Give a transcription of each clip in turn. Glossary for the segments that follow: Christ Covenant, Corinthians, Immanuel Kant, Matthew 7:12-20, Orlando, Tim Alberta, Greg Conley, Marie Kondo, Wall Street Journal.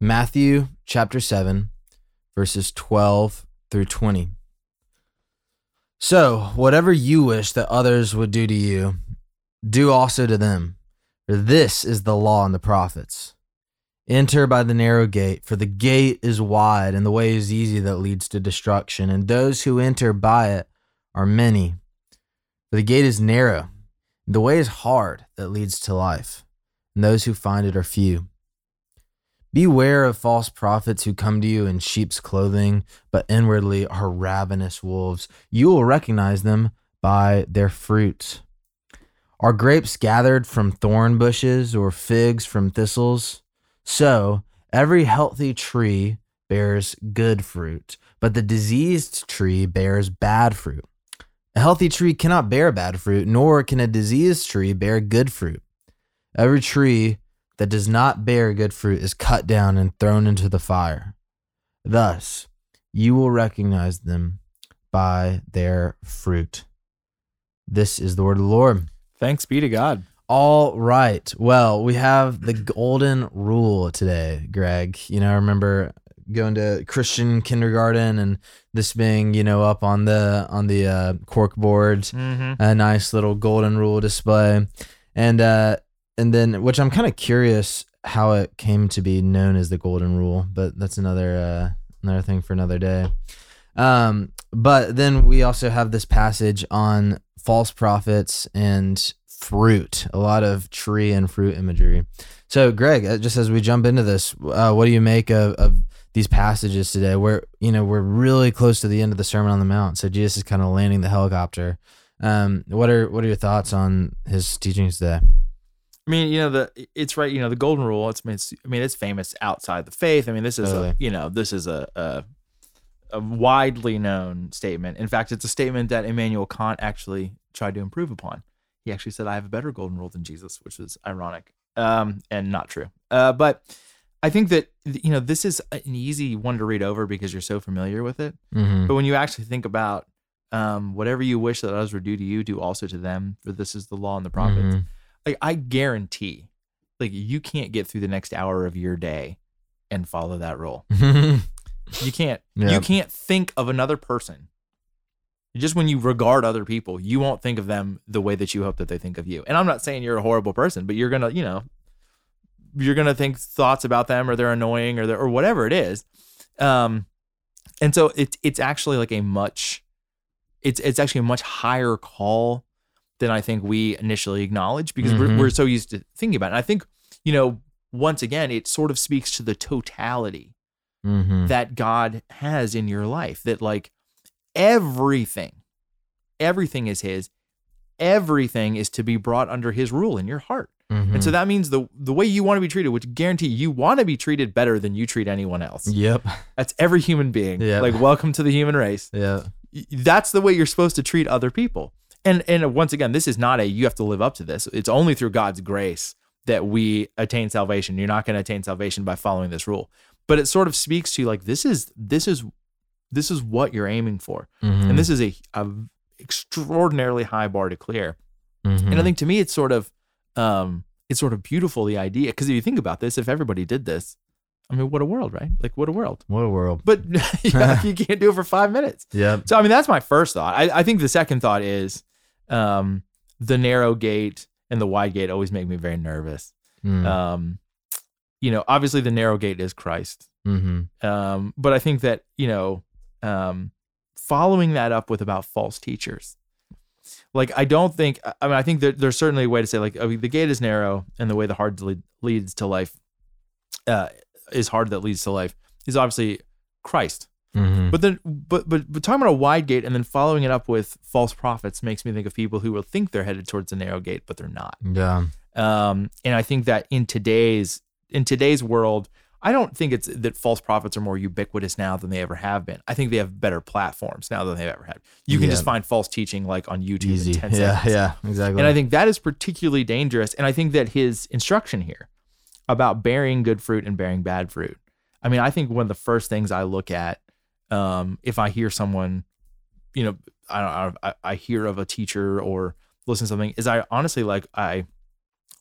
Matthew chapter 7, verses 12 through 20. So, whatever you wish that others would do to you, do also to them. For this is the law and the prophets. Enter by the narrow gate, for the gate is wide and the way is easy that leads to destruction, and those who enter by it are many. For the gate is narrow, and the way is hard that leads to life, and those who find it are few. Beware of false prophets who come to you in sheep's clothing, but inwardly are ravenous wolves. You will recognize them by their fruits. Are grapes gathered from thorn bushes or figs from thistles? So every healthy tree bears good fruit, but the diseased tree bears bad fruit. A healthy tree cannot bear bad fruit, nor can a diseased tree bear good fruit. Every tree that does not bear good fruit is cut down and thrown into the fire. Thus, you will recognize them by their fruit. This is the word of the Lord. Thanks be to God. All right. Well, we have the golden rule today, Greg. You know, I remember going to Christian kindergarten and this being, you know, up on the cork board, a nice little golden rule display. And then, which I'm kind of curious how it came to be known as the golden rule, but that's another thing for another day. But then we also have this passage on false prophets and fruit, a lot of tree and fruit imagery. So, Greg, just as we jump into this, what do you make of these passages today? We're really close to the end of the Sermon on the Mount, so Jesus is kind of landing the helicopter. What are your thoughts on his teachings today? I mean, you know, it's right. You know, the golden rule. It's famous outside the faith. I mean, this is a widely known statement. In fact, it's a statement that Immanuel Kant actually tried to improve upon. He actually said, "I have a better golden rule than Jesus," which is ironic and not true. But I think that, you know, this is an easy one to read over because you're so familiar with it. Mm-hmm. But when you actually think about whatever you wish that others would do to you, do also to them. For this is the law and the prophets. Mm-hmm. Like, I guarantee, like, you can't get through the next hour of your day and follow that rule. You can't. Yep. You can't think of another person. Just when you regard other people, you won't think of them the way that you hope that they think of you. And I'm not saying you're a horrible person, but you're gonna, you know, you're gonna think thoughts about them, or they're annoying, or they're, or whatever it is. And so it's actually like a much higher call than I think we initially acknowledge, because we're so used to thinking about it. And I think, you know, once again, it sort of speaks to the totality that God has in your life, that like everything is his, everything is to be brought under his rule in your heart. Mm-hmm. And so that means the way you want to be treated, which guarantee you want to be treated better than you treat anyone else. Yep. That's every human being. Yep. Like, welcome to the human race. Yeah. That's the way you're supposed to treat other people. And once again, this is not you have to live up to this. It's only through God's grace that we attain salvation. You're not going to attain salvation by following this rule. But it sort of speaks to, like, this is what you're aiming for. Mm-hmm. And this is a extraordinarily high bar to clear. Mm-hmm. And I think to me, it's sort of beautiful, the idea, because if you think about this, if everybody did this, I mean, what a world, right? Like, what a world. What a world. But you can't do it for 5 minutes. Yeah. So, I mean, that's my first thought. I think the second thought is, the narrow gate and the wide gate always make me very nervous. You know, obviously the narrow gate is Christ. Mm-hmm. But I think that, you know, following that up with about false teachers, like, I think that there's certainly a way to say, like, the gate is narrow and the way the hard leads to life, is hard that leads to life, is obviously Christ. Mm-hmm. But then, but talking about a wide gate and then following it up with false prophets makes me think of people who will think they're headed towards the narrow gate, but they're not. Yeah. And I think that in today's world, I don't think it's that false prophets are more ubiquitous now than they ever have been. I think they have better platforms now than they've ever had. You can just find false teaching, like, on YouTube. Easy. In 10 seconds. Yeah, exactly. And I think that is particularly dangerous. And I think that his instruction here about bearing good fruit and bearing bad fruit, I mean, I think one of the first things I look at, if I hear someone, you know, I hear of a teacher or listen to something, is I honestly, like, I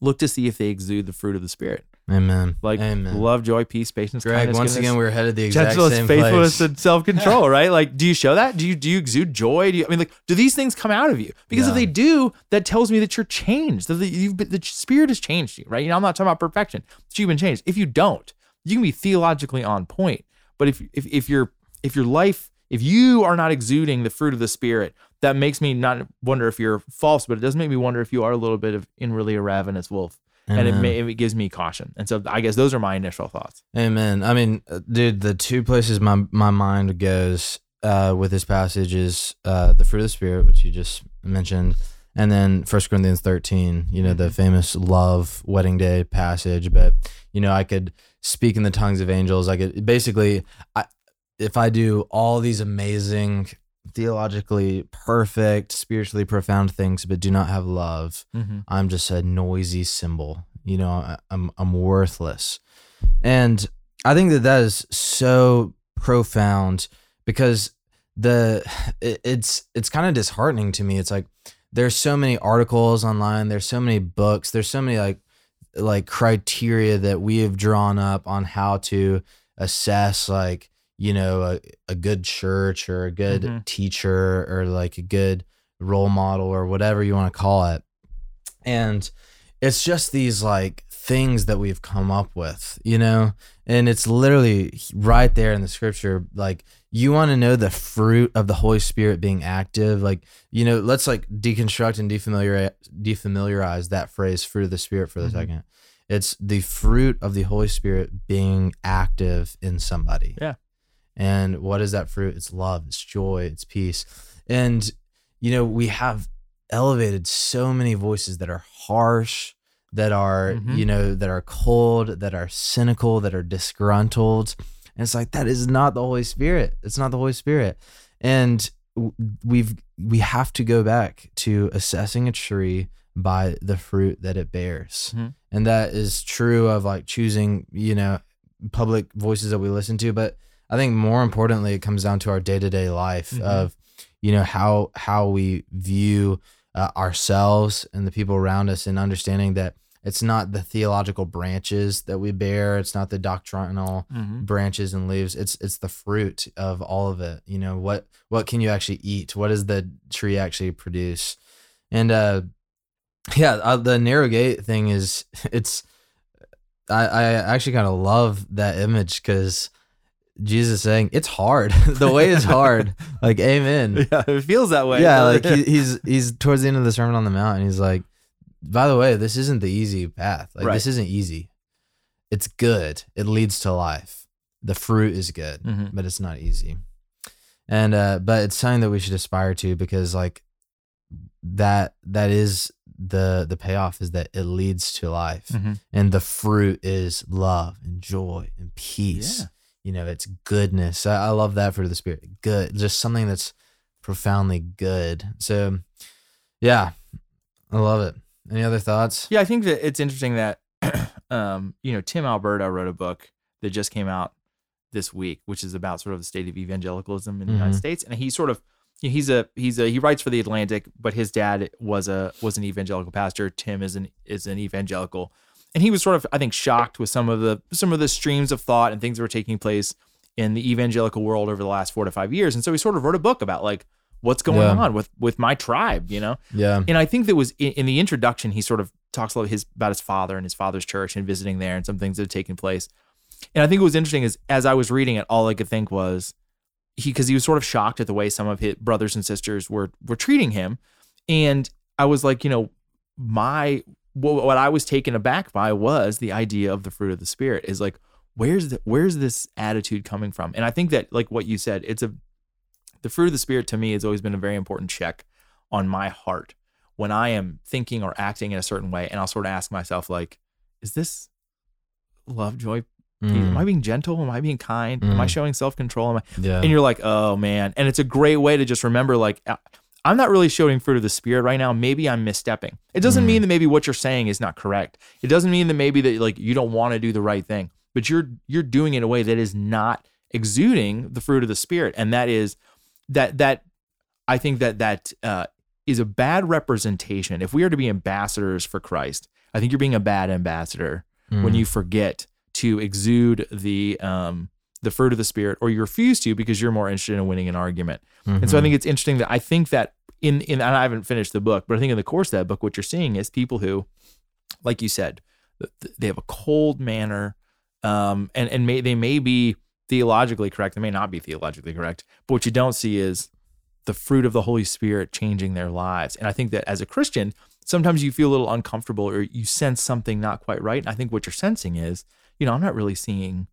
look to see if they exude the fruit of the Spirit. Amen. Like Amen. Love, joy, peace, patience, Greg, kindness. Once again, we're headed the exact same place. Faithfulness and self-control, right? Like, do you show that? Do you exude joy? Do these things come out of you? Because if they do, that tells me that you're changed. The Spirit has changed you, right? I'm not talking about perfection, but you've been changed. If you don't, you can be theologically on point, but if you are not exuding the fruit of the Spirit, that makes me not wonder if you're false, but it does make me wonder if you are a little bit of inwardly a ravenous wolf. Amen. And it gives me caution. And so I guess those are my initial thoughts. Amen. I mean, dude, the two places my mind goes with this passage is the fruit of the Spirit, which you just mentioned, and then 1 Corinthians 13, the famous love wedding day passage. But, I could speak in the tongues of angels. I could basically, if I do all these amazing theologically perfect, spiritually profound things, but do not have love, I'm just a noisy symbol. I'm worthless. And I think that is so profound, because it's kind of disheartening to me. It's like there's so many articles online, there's so many books, there's so many like criteria that we have drawn up on how to assess a good church or a good teacher or like a good role model or whatever you want to call it. And it's just these like things that we've come up with, and it's literally right there in the scripture. Like, you want to know the fruit of the Holy Spirit being active. Like, let's like deconstruct and defamiliarize that phrase, fruit of the Spirit, for a second. It's the fruit of the Holy Spirit being active in somebody. Yeah. And what is that fruit? It's love, it's joy, it's peace. And, we have elevated so many voices that are harsh, that are, that are cold, that are cynical, that are disgruntled. And it's like, that is not the Holy Spirit. It's not the Holy Spirit. And we have to go back to assessing a tree by the fruit that it bears. Mm-hmm. And that is true of like choosing, public voices that we listen to, but I think more importantly, it comes down to our day-to-day life of, how we view ourselves and the people around us, and understanding that it's not the theological branches that we bear. It's not the doctrinal branches and leaves. It's the fruit of all of it. What can you actually eat? What does the tree actually produce? And the narrow gate thing is, I actually kind of love that image, because Jesus saying it's hard. The way is hard. Like, amen. Yeah, it feels that way. Yeah, like he's towards the end of the Sermon on the Mount, and he's like, by the way, this isn't the easy path. Like, this isn't easy. It's good. It leads to life. The fruit is good, but it's not easy. And but it's something that we should aspire to, because like that is the payoff, is that it leads to life. And the fruit is love and joy and peace. Yeah. It's goodness. I love that fruit of the Spirit. Good. Just something that's profoundly good. So yeah, I love it. Any other thoughts? Yeah, I think that it's interesting that, Tim Alberta wrote a book that just came out this week, which is about sort of the state of evangelicalism in the United States. And he sort of, he writes for the Atlantic, but his dad was an evangelical pastor. Tim is an evangelical. And he was sort of, I think, shocked with some of the streams of thought and things that were taking place in the evangelical world over the last 4 to 5 years. And so he sort of wrote a book about like what's going on with my tribe, Yeah. And I think that was in the introduction, he sort of talks a lot about his father and his father's church and visiting there and some things that have taken place. And I think it was interesting is, as I was reading it, all I could think was because he was sort of shocked at the way some of his brothers and sisters were treating him. And I was like, what I was taken aback by was the idea of the fruit of the Spirit is like, where's this attitude coming from? And I think that, like what you said, the fruit of the Spirit to me has always been a very important check on my heart when I am thinking or acting in a certain way. And I'll sort of ask myself, like, is this love, joy, peace? Am I being gentle? Am I being kind? Am I showing self-control? And you're like, oh man. And it's a great way to just remember, like, I'm not really showing fruit of the Spirit right now. Maybe I'm misstepping. It doesn't mean that maybe what you're saying is not correct. It doesn't mean that maybe that like you don't want to do the right thing, but you're doing it in a way that is not exuding the fruit of the Spirit. And that is that I think that is a bad representation. If we are to be ambassadors for Christ, I think you're being a bad ambassador when you forget to exude the fruit of the Spirit, or you refuse to because you're more interested in winning an argument. Mm-hmm. And so I think it's interesting that I think that in and I haven't finished the book, but I think in the course of that book, what you're seeing is people who, like you said, they have a cold manner, and they may be theologically correct, they may not be theologically correct, but what you don't see is the fruit of the Holy Spirit changing their lives. And I think that as a Christian, sometimes you feel a little uncomfortable or you sense something not quite right. And I think what you're sensing is, you know, I'm not really seeing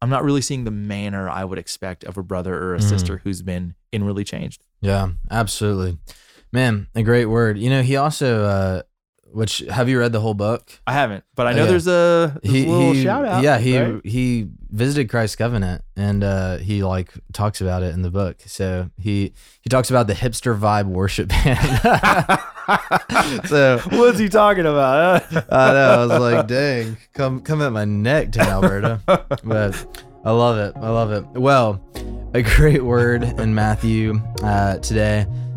the manner I would expect of a brother or a sister who's been inwardly changed. Yeah, absolutely. Man, a great word. You know, he also, which, have you read the whole book? I haven't, but I know there's a little shout out. Yeah, he visited Christ Covenant, and he like talks about it in the book. So he talks about the hipster vibe worship band. So what's he talking about? Huh? I know. I was like, dang, come at my neck, Tim Alberta. But I love it. Well, a great word in Matthew today.